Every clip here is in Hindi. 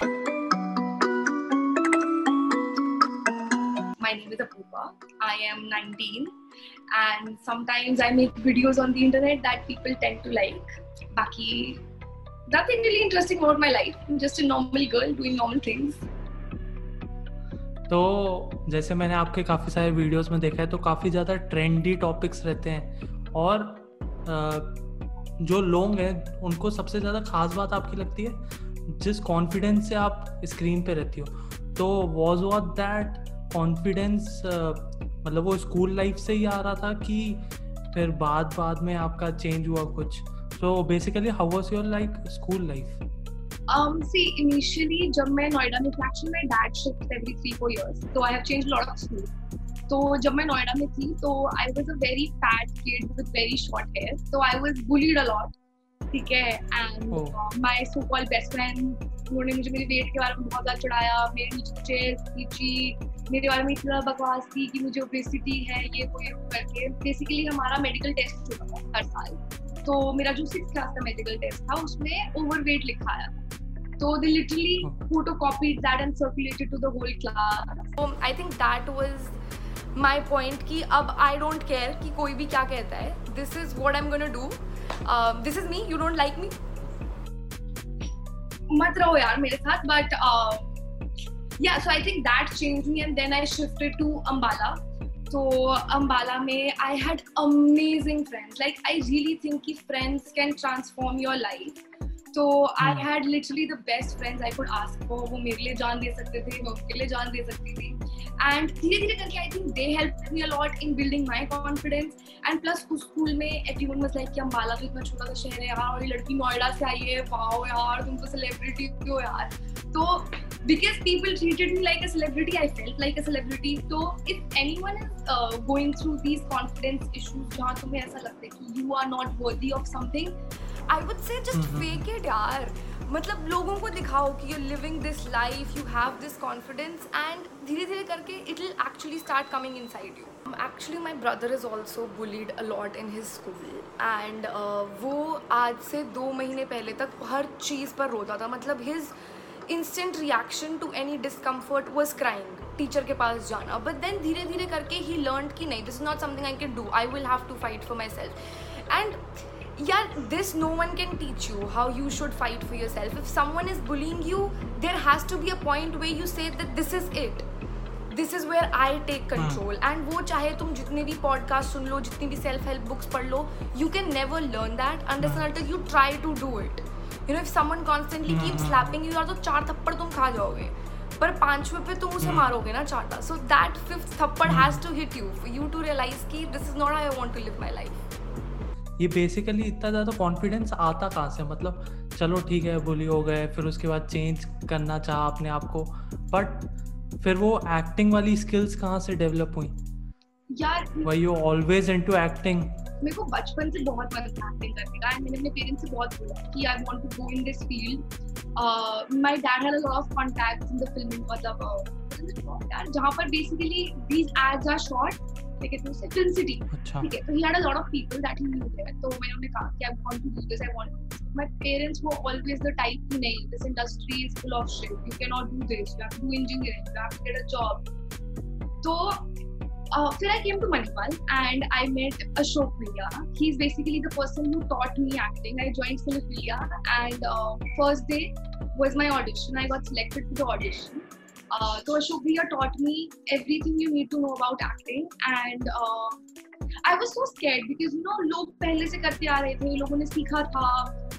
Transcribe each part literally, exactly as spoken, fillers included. My name is Apoorva. I am nineteen, and sometimes I make videos on the internet that people tend to like. Baki, nothing really interesting about my life. I'm just a normal girl doing normal things. तो जैसे मैंने आपके काफ़ी सारे वीडियोस में देखा है तो काफ़ी ज़्यादा ट्रेंडी टॉपिक्स रहते हैं और जो लोग हैं उनको सबसे ज़्यादा खास बात आपकी लगती है जिस कॉन्फिडेंस से आप स्क्रीन पे रहती हो. तो वॉज वॉट दैट कॉन्फिडेंस, मतलब वो स्कूल लाइफ से ही आ रहा था कि फिर बाद बाद में आपका चेंज हुआ कुछ? तो basically how was your like school life? Um, see, initially, जब मैं नोएडा में थी, actually my dad shifted every three four years, so I have changed a lot of schools. So जब मैं नोएडा में थी, तो I was a very fat kid with very short hair, so I was bullied a lot. ठीक है, and oh. uh, my so-called best friend, उन्होंने मुझे मेरे weight के बारे में बहुत ज़्यादा चढ़ाया, मेरे नीचे नीचे मेरे बारे में इतना बकवास थी कि मुझे obesity है, ये वो ये करके. Basically हमारा medical test होता था हर साल, तो मेरा जो सिक्स क्लास का medical test था, उसमें overweight लिखा आया. So they literally photocopied that and circulated to the whole class. Um, I think that was my point कि अब I don't care कि कोई भी क्या कहता है. This is what I'm gonna do. Uh, this is me. You don't like me. मत रहो यार मेरे साथ. But uh, yeah, so I think that changed me and then I shifted to Ambala. So Ambala में I had amazing friends. Like I really think कि friends can transform your life. तो I had literally the best friends I could ask for. वो मेरे लिए जान दे सकते थे, मैं उनके लिए जान दे सकती थी. एंड धीरे धीरे करके I think they help me a lot in building my confidence. And plus उस स्कूल में एवरीवन वाज लाइक कि अम्बाला तो इतना छोटा सा शहर है यार, और ये लड़की नोएडा से आई है, वाओ यार तुम तो सेलिब्रिटी हो यार. तो because people treated me like a celebrity, I felt like a celebrity. तो if anyone is going through these confidence issues जहाँ तुम्हें ऐसा लगता है कि you are not worthy of something, I would say just mm-hmm. fake it यार. मतलब लोगों को दिखाओ कि you're living this life, you have this confidence and धीरे धीरे करके it will actually start coming inside you. Actually my brother is also bullied a lot in his school and uh, वो आज से दो महीने पहले तक हर चीज़ पर रोता था. मतलब his instant reaction to any discomfort was crying, teacher के पास जाना. But then धीरे धीरे करके he learned कि नहीं, this is not something I can do, I will have to fight for myself. And yeah, this no one can teach you how you should fight for yourself. If someone is bullying you, there has to be a point where you say that this is it. This is where I take control. Hmm. And वो चाहे तुम जितने भी podcast सुन लो, जितनी भी self help books पढ़ लो, you can never learn that unless and until you try to do it. You know, if someone constantly hmm. keeps slapping you, यार तो चार थप्पड़ तुम खा जाओगे, पर पांचवे पे तुम उसे hmm. मारोगे ना चाटा. So that fifth थप्पड़ hmm. has to hit you for you to realize कि this is not how I want to live my life. ये बेसिकली इतना ज़्यादा कॉन्फिडेंस आता कहाँ से? मतलब चलो ठीक है बुली हो गए, फिर उसके बाद चेंज करना चाहा अपने आप को, बट फिर वो एक्टिंग वाली स्किल्स कहाँ से डेवलप हुई यार? Were you always into acting? मेरे को बचपन से बहुत मन था एक्टिंग करने का. मैंने अपने पेरेंट्स से बहुत बोला कि I want to go in this field. My dad had a lot of contacts in the film, मतलब यार जहाँ पर basically these ads are shot. अच्छा. ठीक है, तो he had a lot of people that he knew there. तो मैंने उन्हें कहा कि I want to do this, I want to do this. My parents were always the type कि नहीं, this industry is full of shit. You cannot do this. You have to do engineering. You have to get a job. तो uh, फिर I came to Manipal and I met Ashok Priya. He is basically the person who taught me acting. I joined Philip Priya and uh, first day was my audition. I got selected for the audition. Uh, so Ashok Priya taught me everything you need to know about acting and uh, I was so scared because you know लोग पहले से करते आ रहे थे, लोगों ने सीखा था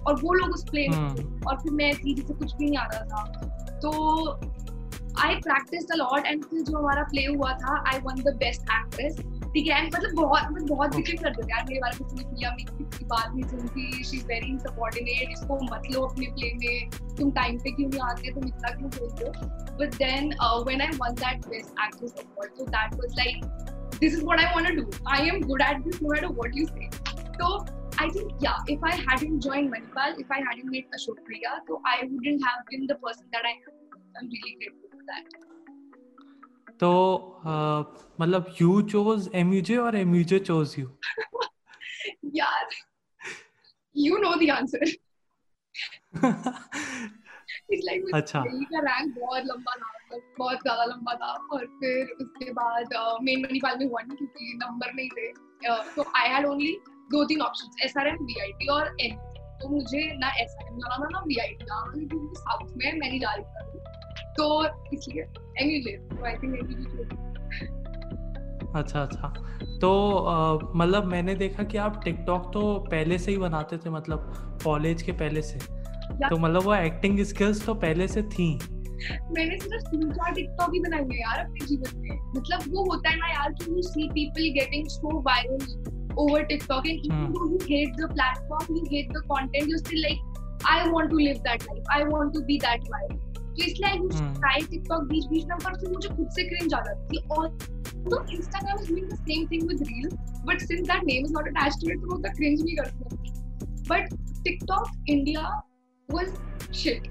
और वो लोग उस प्ले में थे और फिर मैं थी जिसे कुछ भी नहीं आ रहा था. तो I practiced a lot and फिर जो हमारा play हुआ था I won the best actress. ठीक है, मतलब बहुत मतलब बहुत विकेट कर देते यार मेरे बारे में. फिल्म किया मेरी किसी बात नहीं सुनती, शी इज वेरी इनसबॉर्डिनेट, इसको मत लो अपने प्ले में, तुम टाइम पे क्यों नहीं आते, तुम इतना क्यों बोलते हो. But then uh, when I won that best actress award, so that was like, this is what I want to do. I am good at this no matter what you say. So I think yeah, if I hadn't joined Manipal, if I hadn't met Ashok Priya, so I wouldn't have been the person that I am. I'm really grateful for that. तो मतलब you chose M U J or M U J chose you? यार, you know the answer. It's like अच्छा का रैंक बहुत लंबा था, बहुत ज्यादा लंबा था। और फिर उसके बाद मेन मणिपाल में हुआ ना क्योंकि नंबर नहीं थे, तो आई हैड ओनली दो तीन ऑप्शंस, एसआरएम, वीआईटी और एन। तो मुझे ना एसआरएम जाना था ना वीआईटी जाना था क्योंकि साउथ में मैंने डाल कर तो इसलिए एनीवे तो आई थिंक एनी। अच्छा अच्छा तो uh, मतलब मैंने देखा कि आप टिकटॉक तो पहले से ही बनाते थे, मतलब कॉलेज के पहले से, तो मतलब वो एक्टिंग स्किल्स तो पहले से थी। मैंने सिर्फ तीन चार टिकटॉक ही बनाए हैं यार अपने जीवन में। मतलब वो होता है ना यार कि you see people getting so viral over TikTok and even though you hate the platform, you hate the content, you still like I want to live that life, I want to be that viral. तो इसलिए आई ट्राई टिकटॉक बीच बीच में, पर फिर मुझे खुद से क्रिंज आ जाती थी। और तो Instagram is doing the same thing with Reel, but since that name is not attached to it, तो उतना cringe नहीं करते। But TikTok India was shit.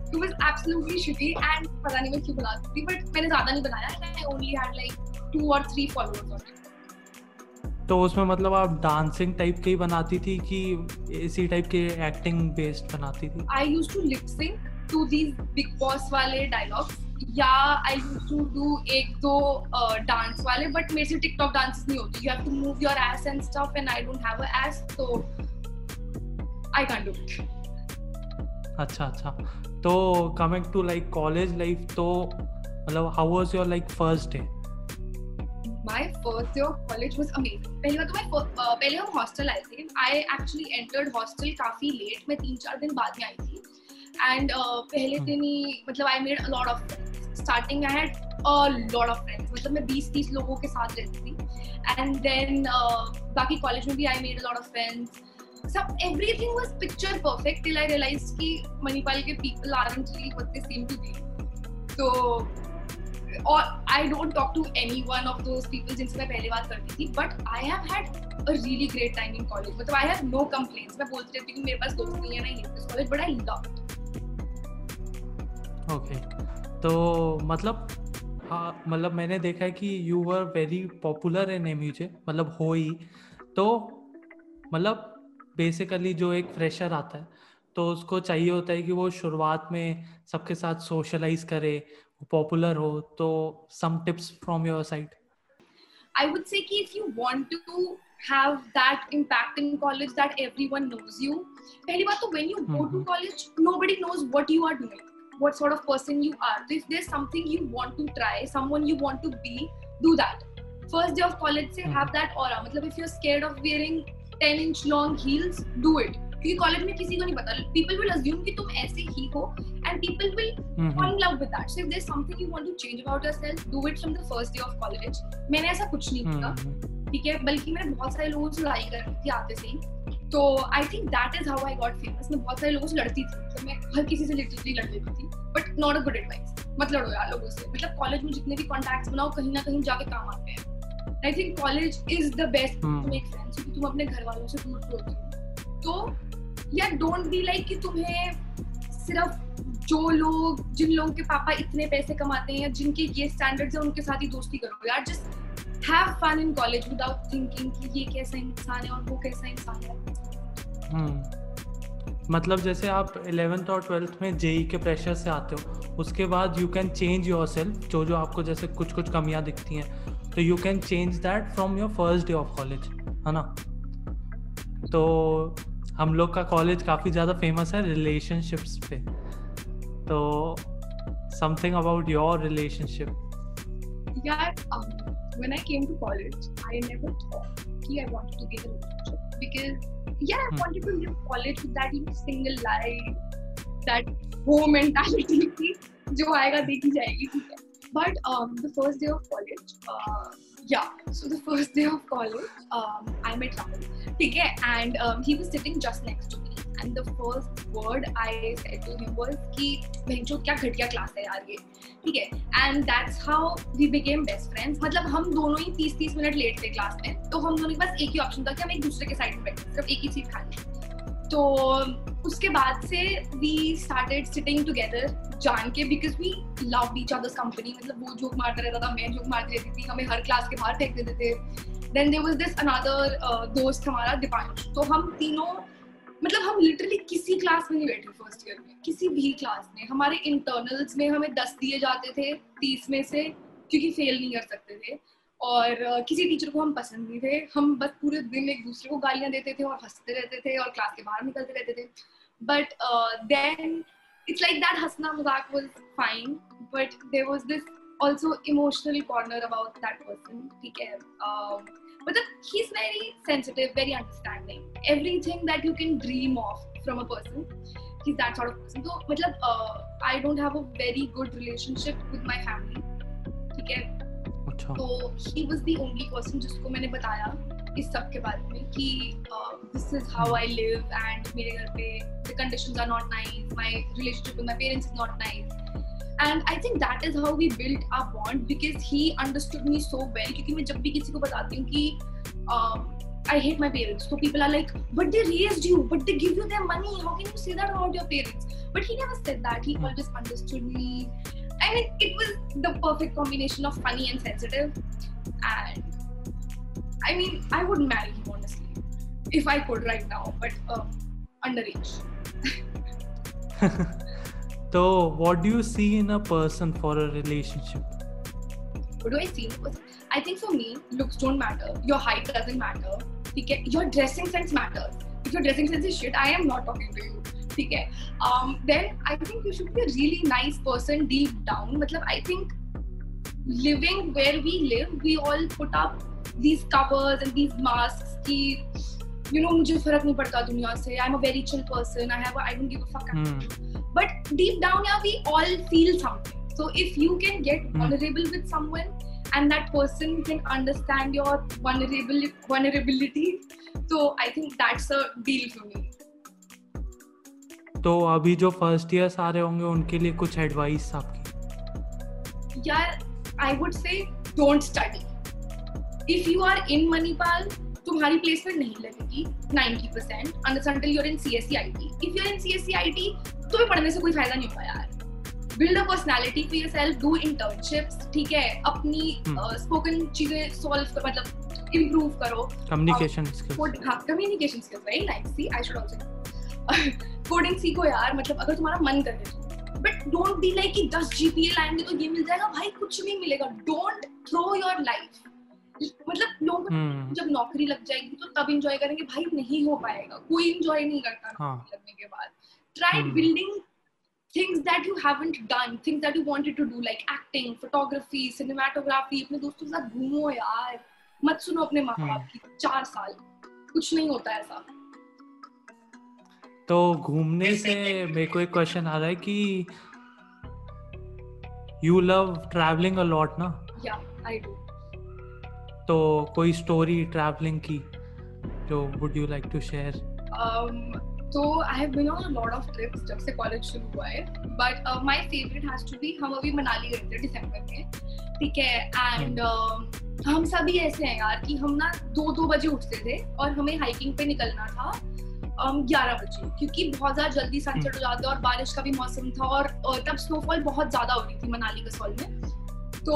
It was absolutely shitty and पता नहीं मैं क्यों बनाती थी, but मैंने ज़्यादा नहीं बनाया। I only had like two or three followers on it. तो उसमें मतलब आप डांसिंग टाइप के ही बनाती थी कि इसी टाइप के एक्टिंग बेस्ड बनाती थी? I used to lip sync to these big boss वाले dialogues. या आई यूज्ड टू डू एक दो डांस वाले, बट मेरे से टिकटॉक डांस नहीं होती। You have to move your ass and stuff and I don't have a ass, तो आई कांट डू इट। अच्छा अच्छा तो coming to like college life, तो मतलब how was your like first day? My first day of college was amazing. पहली बार तो मैं uh, पहले हम हॉस्टल आए थे। आई एक्चुअली एंटर्ड हॉस्टल काफी लेट, मैं तीन चार दिन बाद में आई थी। एंड uh, पहले दिन ही मतलब I made a lot of friends. Starting I had a lot of friends, मतलब मैं बीस तीस लोगों के साथ रहती थी। एंड देन बाकी कॉलेज में भी I made a lot of friends. सब everything was picture perfect till I realized कि मणिपाल के people aren't really what they seem to be. तो और I don't talk to anyone of those people जिनसे मैं पहले बात करती थी, but I have had a really great time in college. मतलब आई हैव नो कंप्लेंट्स। मैं बोलती रहती हूँ कि मेरे पास दोस्त नहीं है ना ये इस college, but I love it. Okay okay. तो मतलब हाँ, मतलब मैंने देखा है कि you were very popular in MUJ, मतलब हो ही। तो मतलब बेसिकली जो एक फ्रेशर आता है तो उसको चाहिए होता है कि वो शुरुआत में सबके साथ सोशलाइज करे, पॉपुलर हो। तो some tips from your side? I would say कि if you want to have that impact in college that everyone knows you, पहली बात तो when you go to college nobody knows what you are doing, what sort of person you are. So if there's something you want to try, someone you want to be, do that. First day of college se have that aura. Matlab if you're scared of wearing ten inch long heels, do it. Kyunki college mein kisi ko nahi pata. People will assume ki tum aise hi ho and people will mm-hmm. fall in love with that. So if there's something you want to change about yourself, do it from the first day of college. Maine aisa kuch nahi kiya. Theek hai, balki maine bahut sare logon se ladai kar rahi thi aate se hi. तो I think that is how I got famous. मैं बहुत सारे लोगों से लड़ती थी, तो मैं हर किसी से लिटरली लड़ लेती थी, but not a good advice. मत लड़ो यार लोगों से, मतलब कॉलेज में जितने भी कॉन्टैक्ट्स बनाओ कहीं ना कहीं जाके काम आते हैं। I think college is the best to make friends क्योंकि तुम अपने घर वालों से दूर होती हो। तो यार डोंट बी लाइक कि तुम्हें सिर्फ जो लोग जिन लोगों के पापा इतने पैसे कमाते हैं या जिनके ये स्टैंडर्ड्स हैं उनके साथ ही दोस्ती करो यार। Just have fun in college without thinking कि ये कैसा इंसान है और वो कैसा इंसान है। हम्म मतलब जैसे आप इलेवेंथ और ट्वेल्थ में जेई के प्रेशर से आते हो, उसके बाद यू कैन चेंज योरसेल्फ। जो जो आपको जैसे कुछ कुछ कमियां दिखती हैं तो you can change that from your first day of college, है ना? तो हम लोग का कॉलेज काफ़ी ज़्यादा फेमस है रिलेशनशिप्स पे, तो समथिंग अबाउट योर रिलेशनशिप। यार when I came to college I never thought कि I wanted to get a relationship because yeah I wanted to live college with that you know, single life, that home mentality ki jo aayega dekhi jayegi, theek hai. But um the first day of college uh, yeah so the first day of college um I met Rahul, theek hai, and um, he was sitting just next to me and the first word I said to him was ki bhaijo kya ghatiya class hai yaar ye, theek hai, and that's how we became best friends. matlab hum dono hi thirty thirty minute late the class mein, to hum dono ke paas ek hi option tha ki hum ek dusre ke side mein baithe, sirf ek hi seat khali. to uske baad se we started sitting together jaan ke because we loved each other's company. matlab wo joke maarta rehta tha, main joke maarti rehti thi, hame har class ke bahar fek dete the. then there was this another uh, dost hamara Dipansh, to hum teenon मतलब हम लिटरली किसी क्लास में नहीं बैठे फर्स्ट ईयर में, किसी भी क्लास में। हमारे इंटरनल्स में हमें दस दिए जाते थे तीस में से, क्योंकि फेल नहीं कर सकते थे, और किसी टीचर को हम पसंद नहीं थे। हम बस पूरे दिन एक दूसरे को गालियाँ देते थे और हंसते रहते थे और क्लास के बाहर निकलते रहते थे। But then it's like that हंसना मजाक was fine, but there was this also emotional corner about that person. Okay, um, but he's very sensitive, very understanding. Everything that you can dream of from a person, he's that sort of person. So, मतलब uh, I don't have a very good relationship with my family. Okay, अच्छा. So he was the only person जिसको मैंने बताया इस सब के बारे में कि uh, this is how I live and मेरे घर पे the conditions are not nice. My relationship with my parents is not nice. And I think that is how we built our bond because he understood me so well. क्योंकि मैं जब भी किसी को बताती हूँ कि I hate my parents, so people are like, but they raised you, but they give you their money. How can you say that about your parents? But he never said that. He always understood me. I mean, it was the perfect combination of funny and sensitive. And I mean, I would marry him honestly if I could right now, but uh, underage. So, what do you see in a person for a relationship? What do I see in a person? I think for me, looks don't matter. Your height doesn't matter. Okay? Your dressing sense matters. If your dressing sense is shit, I am not talking to you. Okay? Um, then I think you should be a really nice person deep down. Matlab, I think living where we live, we all put up these covers and these masks. Ki, you know, मुझे फर्क नहीं पड़ता दुनिया से. I'm a very chill person. I have, a, I don't give a fuck. Hmm. But deep down, yeah, we all feel something. So if you can get vulnerable with someone, and that person can understand your vulnerable vulnerability, so I think that's a deal for me. तो अभी जो first years आ रहे होंगे उनके लिए कुछ advice आपकी? यार, I would say don't study. If you are in Manipal, तुम्हारी placement नहीं लगेगी ninety percent unless until you're in C S E I T. If you're in C S E I T, तुम्हें पढ़ने से कोई फायदा नहीं होगा यार. Build a personality for yourself, do internships, ठीक है, अपनी स्पोकन चीजें सॉल्व कर, मतलब इंप्रूव करो. कम्युनिकेशन स्किल्स, हां communication skills, very nice. See I should also coding सीखो यार, मतलब अगर तुम्हारा मन करे. बट डोंट बी लाइक कि दस जीपीए लाएंगे तो ये मिल जाएगा. भाई कुछ नहीं मिलेगा. Don't throw your life. मतलब लोग जब नौकरी लग जाएगी तो तब एंजॉय करेंगे. भाई नहीं हो पाएगा. कोई एंजॉय नहीं करता नौकरी लगने के बाद. Try hmm. building things that you haven't done, things that you wanted to do, like acting, photography, cinematography. अपने दोस्तों के साथ घूमो यार. मत सुनो अपने माँ बाप की. चार साल कुछ नहीं होता ऐसा. तो घूमने से मेरे को एक क्वेश्चन आ रहा है कि you love traveling a lot ना? Yeah, I do. तो कोई story traveling की जो would you like to share? Um, So I have been on a lot of trips जब से कॉलेज शुरू हुआ है, but uh, my favorite has to be, हम अभी मनाली गए थे दिसंबर में, ठीक है, and uh, हम सभी ऐसे हैं यार कि हम ना दो दो बजे उठते थे और हमें हाइकिंग पे निकलना था ग्यारह um, बजे, क्योंकि बहुत ज़्यादा जल्दी सनसेट हो जाता है और बारिश का भी मौसम था और uh, तब स्नोफॉल बहुत ज़्यादा हो रही थी मनाली कसौल में, तो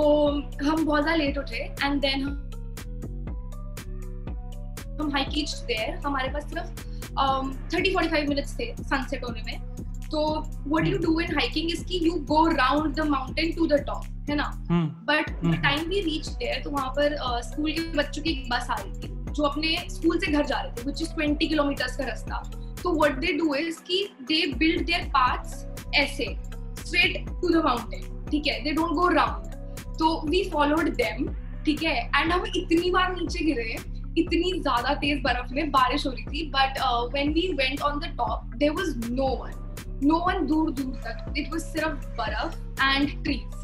हम बहुत ज़्यादा लेट उठे एंड देन हम हाइक रीच्ड देयर. हमारे पास सिर्फ thirty to forty-five minutes थे सनसेट होने में. तो what you do in hiking is कि you go round the mountain to the top, है ना? But the time we reached there, तो वहाँ पर स्कूल के बच्चों की एक बस आ रही थी जो अपने स्कूल से घर जा रहे थे, which is twenty किलोमीटर का रास्ता. तो what they do is कि they build their paths ऐसे straight to the mountain, ठीक है? They don't go round. तो we followed them, ठीक है? And हम इतनी बार नीचे गिरे, इतनी ज्यादा तेज बर्फ में बारिश हो रही थी, but when we went on the top there was no one no one दूर दूर तक. इट वाज सिर्फ बर्फ and trees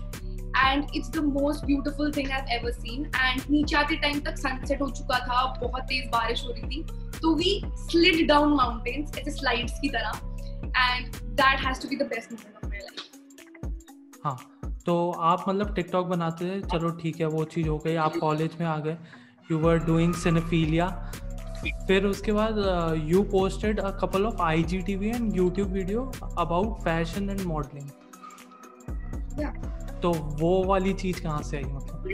and it's the most beautiful thing I have ever seen. And नीचे आते टाइम तक सनसेट हो चुका था, बहुत तेज बारिश हो रही थी, तो वी स्लिड डाउन माउंटेन्स ऐसे स्लाइड्स की तरह, and that has to be the best moment of my life. हाँ, तो आप मतलब टिकटॉक बनाते थे, चलो ठीक है वो चीज़ हो गई, आप कॉलेज में आ गए, you were doing cinephilia, फिर उसके बाद you posted a couple of I G T V and YouTube video about fashion and modeling. Yeah. तो वो वाली चीज कहाँ से आई मतलब?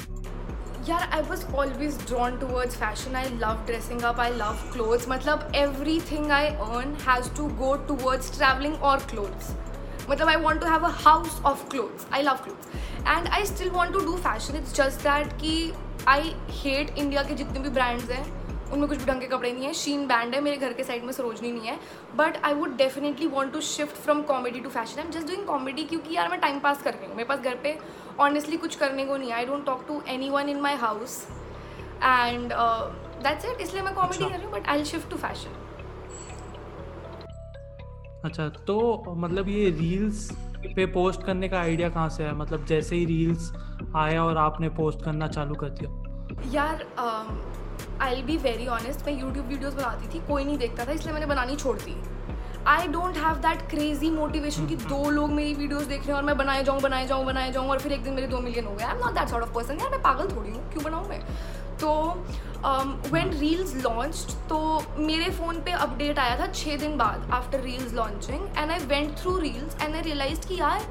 यार I was always drawn towards fashion. I love dressing up, I love clothes. मतलब everything I earn has to go towards travelling और क्लोथ्स. मतलब I want to have a house of clothes. I love clothes and I still want to do fashion. It's just that कि आई हेट इंडिया के जितने भी ब्रांड्स हैं उनमें कुछ भी ढंग के कपड़े नहीं है. शीन ब्रांड है, मेरे घर के साइड में सरोजनी नहीं है. But I would definitely want to shift from comedy to fashion. I am just doing comedy क्योंकि यार मैं टाइम पास कर रही हूँ. मेरे पास घर पे ऑनेस्टली कुछ करने को नहीं है. I don't talk to anyone in my house and that's it. इसलिए मैं कॉमेडी कर रही हूँ but I will shift to fashion. अच्छा, तो मतलब ये रील्स पे पोस्ट करने का आइडिया कहाँ से आया? मतलब जैसे ही रील्स आया और आपने पोस्ट करना चालू कर दिया? यार I'll be very honest, मैं YouTube वीडियोज़ बनाती थी, कोई नहीं देखता था, इसलिए मैंने बनानी छोड़ दी. I don't have that crazy motivation कि दो लोग मेरी वीडियोज़ देख रहे हैं और मैं बनाए जाऊँ बनाए जाऊँ बनाए जाऊँ और फिर एक दिन मेरे दो मिलियन हो गए. I am not that sort of person. यार मैं पागल थोड़ी हूँ, क्यों बनाऊँ मैं. तो व्हेन रील्स लॉन्च्ड तो मेरे फ़ोन पे अपडेट आया था छः दिन बाद after reels launching and I went through reels and I realize कि यार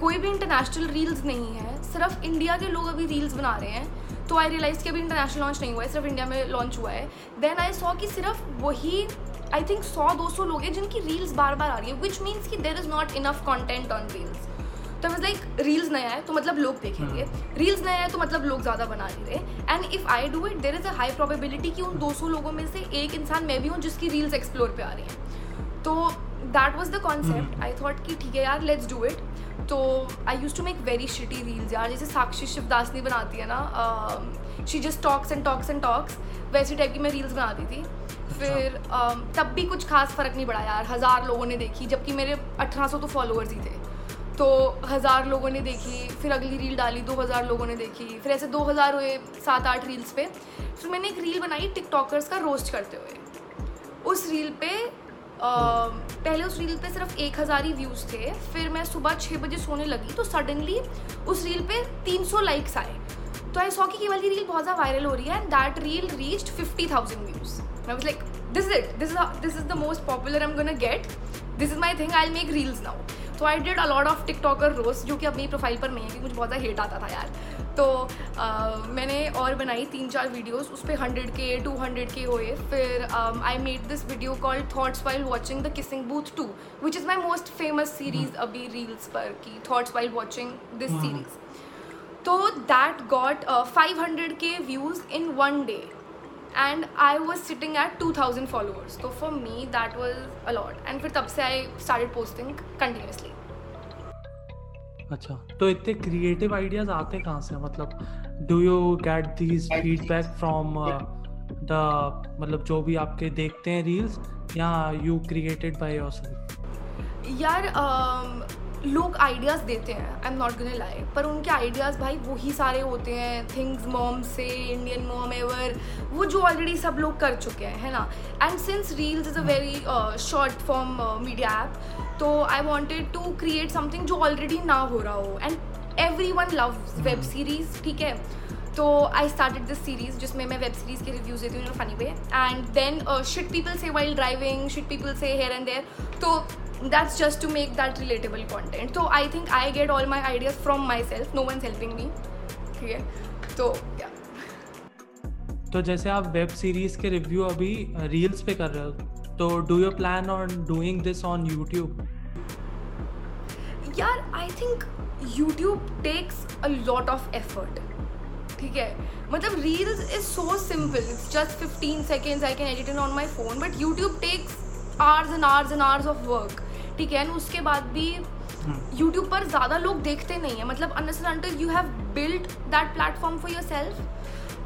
कोई भी इंटरनेशनल रील्स नहीं है, सिर्फ इंडिया के लोग अभी रील्स बना रहे हैं. तो आई रियलाइज़ कि अभी इंटरनेशनल लॉन्च नहीं हुआ है, सिर्फ इंडिया में लॉन्च हुआ है. देन आई सॉ कि सिर्फ वही आई थिंक सौ दो सौ लोग हैं जिनकी रील्स बार बार आ रही है, विच मीन्स कि there is not enough content on reels. तो आई वाज लाइक रील्स नया है तो मतलब लोग देखेंगे, रील्स नया है तो मतलब लोग ज़्यादा बना रहे हैं. And if I do it there is a high probability कि उन दो सौ लोगों में से एक इंसान मैं भी हूँ जिसकी रील्स एक्सप्लोर पे आ रही हैं. तो that was the concept. I thought कि ठीक है यार लेट्स डू इट. तो I use to make very shitty reels यार, जैसे साक्षी शिवदासनी बनाती है ना, she just talks and talks and talks, वैसी टाइप की मैं रील्स बनाती थी. फिर um, तब भी कुछ खास फ़र्क नहीं पड़ा यार. हज़ार लोगों ने देखी, जबकि मेरे अठारह सौ तो फॉलोअर्स ही थे. तो हज़ार लोगों ने देखी, फिर अगली रील डाली, दो हज़ार लोगों ने देखी, फिर ऐसे दो हज़ार हुए सात आठ रील्स पे. फिर मैंने एक रील बनाई टिकटॉकर्स का रोस्ट करते हुए. उस रील पे Uh, पहले उस रील पे सिर्फ एक हज़ार ही व्यूज़ थे. फिर मैं सुबह छः बजे सोने लगी तो सडनली उस रील पे तीन सौ लाइक्स आए. तो आई सॉ कि ये वाली रील बहुत ज़्यादा वायरल हो रही है and that reel reached fifty thousand views. I was like this is it, this is this is the most popular I am gonna get, this is my thing, I will make reels now. तो I did a lot of TikToker roast जो कि अब मेरी प्रोफाइल पर नहीं है क्योंकि मुझे बहुत ज़्यादा हेट आता था यार. तो uh, मैंने और बनाई तीन चार वीडियोस, उस पर हंड्रेड के टू हंड्रेड के हुए. फिर I made this video called thoughts while watching the kissing booth two, which is my most famous series अभी रील्स पर की thoughts while watching this series. तो that got five hundred K views in one day and I was sitting at two thousand followers. तो for me that was a lot. And फिर तब से आई स्टार्टेड पोस्टिंग कंटिन्यूसली. अच्छा, तो इतने क्रिएटिव आइडियाज आते कहाँ से? मतलब do you get these feedback from the मतलब जो भी आपके देखते हैं रील्स, या यू क्रिएटेड बाय योरसेल्फ? यार uh, लोग आइडियाज़ देते हैं, I am not gonna lie, पर उनके आइडियाज़ भाई वही सारे होते हैं थिंग्स मॉम से इंडियन मॉम एवर, वो जो ऑलरेडी सब लोग कर चुके हैं, है ना. And since reels is a very short form media app, तो I wanted to create something जो ऑलरेडी ना हो रहा हो. And everyone loves web series, ठीक है. तो आई स्टार्टेड दिस सीरीज़ जिसमें मैं वेब सीरीज़ के रिव्यूज़ देती हूँ in funny way. And then shit people से वाइल ड्राइविंग, शिट पीपल से हेयर एंड देयर, तो that's just to make that relatable content. तो I think I get all my ideas from myself, no one's helping me, ठीक है. तो yeah. तो जैसे आप वेब सीरीज़ के रिव्यू अभी रील्स पे कर रहे हो, तो do you plan on doing this on YouTube? यार आई think YouTube takes a lot of effort, ठीक है. मतलब reels is so simple, it's just fifteen seconds, I can edit it on my phone. But YouTube takes hours and hours and hours of work, ठीक है. एंड उसके बाद भी यूट्यूब पर ज़्यादा लोग देखते नहीं हैं. मतलब unless and until you have built that platform for yourself.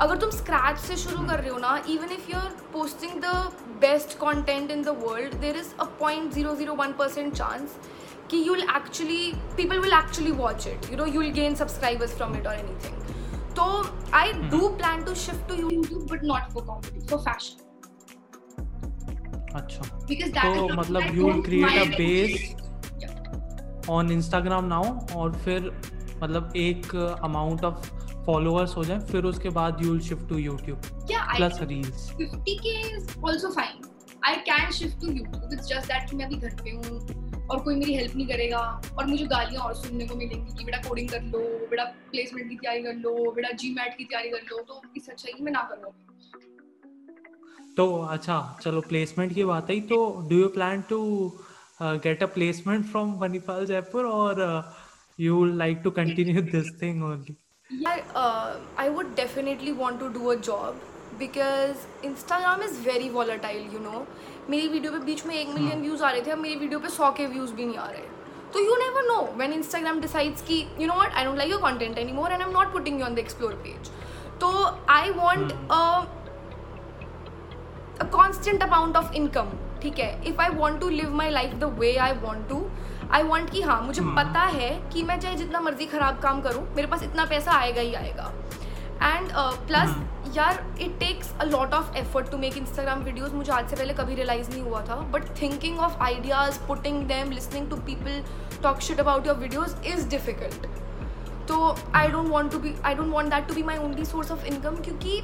अगर तुम स्क्रैच से शुरू कर रहे हो ना, even if you are posting the best content in the world, there is a point zero zero one percent chance कि you will actually people will actually watch it, you know, you will gain subscribers from it और एनीथिंग. तो I do plan to shift to YouTube but not for comedy, for fashion. अच्छा, बिकॉज़ दैट इज मतलब you will create a base on Instagram now और फिर मतलब एक अमाउंट ऑफ फॉलोअर्स हो जाए, फिर उसके बाद you will shift to YouTube plus reels. Fifty K is also fine. I can shift to YouTube, it's just that कि मैं अभी घर पे हूँ और कोई मेरी हेल्प नहीं करेगा और मुझे गालियाँ और सुनने को मिलेंगी कि बेटा कोडिंग कर लो, बेटा प्लेसमेंट की तैयारी कर लो, बेटा जी मैट की तैयारी कर लो, तो इससे अच्छा कि मैं ना कर लूँ। तो अच्छा चलो प्लेसमेंट की बात आई, तो do you plan to get a placement from Manipal Jaipur और you like to continue this thing only? I would definitely want to do a job because Instagram is very volatile you know. मेरी वीडियो पे बीच में एक मिलियन व्यूज़ आ रहे थे, अब मेरी वीडियो पे सौ के व्यूज़ भी नहीं आ रहे, तो you never know when Instagram decides कि you know what, I don't like your content anymore and I am not putting you on the explore page. तो I want a constant amount of income, ठीक है। If I want to live my life the way I want to, I want कि हाँ मुझे पता है कि मैं चाहे जितना मर्जी ख़राब काम करूँ मेरे पास इतना पैसा आएगा ही आएगा। एंड प्लस यार it takes a lot of effort to make Instagram videos, मुझे आज से पहले कभी रियलाइज़ नहीं हुआ था, but thinking of ideas, putting them, listening to people talk shit about your videos is difficult. तो I don't want to be I don't want that to be my only source of income, क्योंकि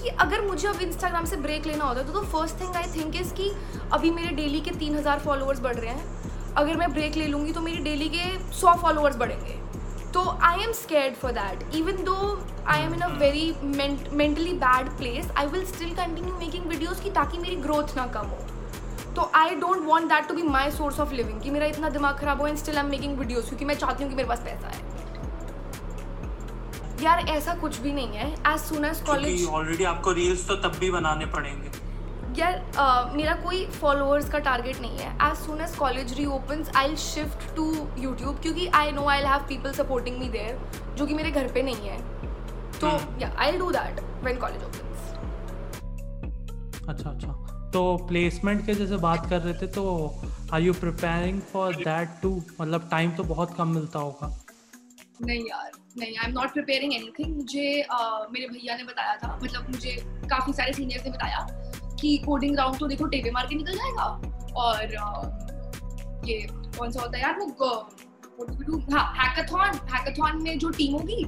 कि अगर मुझे अब इंस्टाग्राम से ब्रेक लेना होता है तो first thing I think is कि अभी मेरे डेली के तीन हज़ार फॉलोअर्स बढ़ रहे हैं, अगर मैं ब्रेक ले लूँगी तो मेरे डेली के सौ फॉलोअर्स बढ़ेंगे, तो I am scared for that. Even though I am in a very mentally bad place, I will still continue making videos की ताकि मेरी ग्रोथ ना कम हो। तो I don't want that to be my source of living कि मेरा इतना दिमाग खराब हो and still I am making videos क्योंकि मैं चाहती हूँ कि मेरे पास पैसा है। यार ऐसा कुछ भी नहीं है। as soon as college already आपको रील्स तो तब भी बनाने पड़ेंगे। यार uh, मेरा कोई फॉलोअर्स का टारगेट नहीं है। as soon as college reopens I'll shift to YouTube क्योंकि I know I'll have people supporting me there जो कि मेरे घर पे नहीं है। तो या I'll do that when college opens। अच्छा अच्छा, तो प्लेसमेंट के जैसे बात कर रहे थे, तो are you preparing for that too? मतलब टाइम तो बहुत कम मिलता होगा। नहीं यार नहीं, I am not preparing anything. मुझे uh, मेरे भैया ने बताया था, मतलब मुझे काफ़ी सारे सीनियर्स ने बताया कि कोडिंग राउंड तो देखो टेबे मार के निकल जाएगा और uh, ये कौन सा होता है यार वो, हाँ हैकाथॉन, हैकाथॉन में जो टीम होगी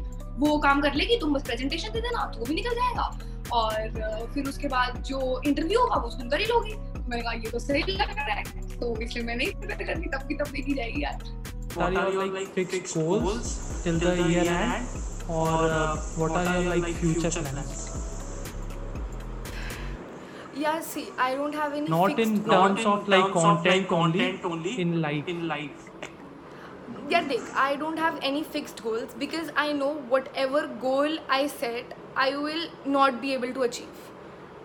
वो काम कर लेगी, तुम बस प्रेजेंटेशन दे देना तो भी निकल जाएगा, और फिर उसके बाद जो इंटरव्यू होगा वो तुम कर ही लोगे। मैंने कहा ये तो सही लग रहा है, तो इसलिए मैं नहीं प्रिपेयर करती, तब की तब देखी जाएगी यार। What are your like fixed goals till the year end, or what are your like future plans? Yeah, see, I don't have any. Not in terms of like content only, in life. In life. Yeah, देख, I don't have any fixed goals because I know whatever goal I set, I will not be able to achieve.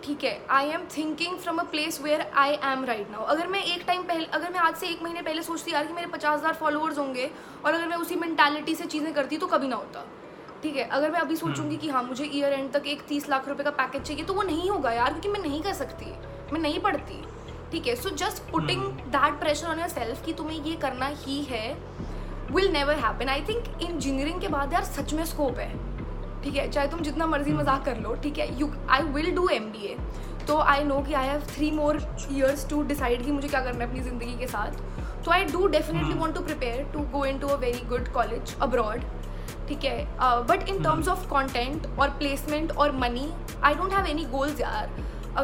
ठीक है, I am thinking from a place where I am right now. अगर मैं एक टाइम पहले, अगर मैं आज से एक महीने पहले सोचती यार कि मेरे पचास हज़ार फॉलोअर्स होंगे और अगर मैं उसी मेंटालिटी से चीज़ें करती तो कभी ना होता। ठीक है, अगर मैं अभी सोचूंगी कि हाँ मुझे ईयर एंड तक एक तीस लाख रुपए का पैकेज चाहिए तो वो नहीं होगा यार, क्योंकि मैं नहीं कर सकती, मैं नहीं पढ़ती। ठीक है, so just putting that pressure on yourself कि तुम्हें ये करना ही है will never happen. I think engineering के बाद यार सच में स्कोप है। ठीक है, चाहे तुम जितना मर्जी मजाक कर लो, ठीक है, you I will do M B A, तो आई नो कि I have three more years to decide कि मुझे क्या करना है अपनी ज़िंदगी के साथ। तो I do definitely want to prepare to go into a very good college abroad. ठीक है, but in terms of content और प्लेसमेंट और money I don't have any goals यार।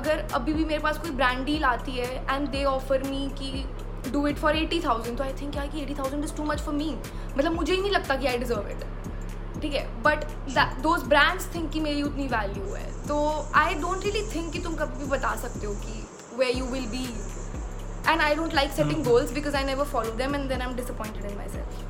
अगर अभी भी मेरे पास कोई ब्रांड डील आती है एंड दे ऑफर मी कि do it for eighty thousand, तो आई थिंक यार कि eighty thousand is too much for me, मतलब मुझे ही नहीं लगता कि आई डिजर्व इट। ठीक है, बट दोज ब्रांड्स थिंक कि मेरी उतनी वैल्यू है, तो आई डोंट रियली थिंक कि तुम कभी भी बता सकते हो कि where you will be, and I don't like setting goals because I never follow them and then I am disappointed in my self.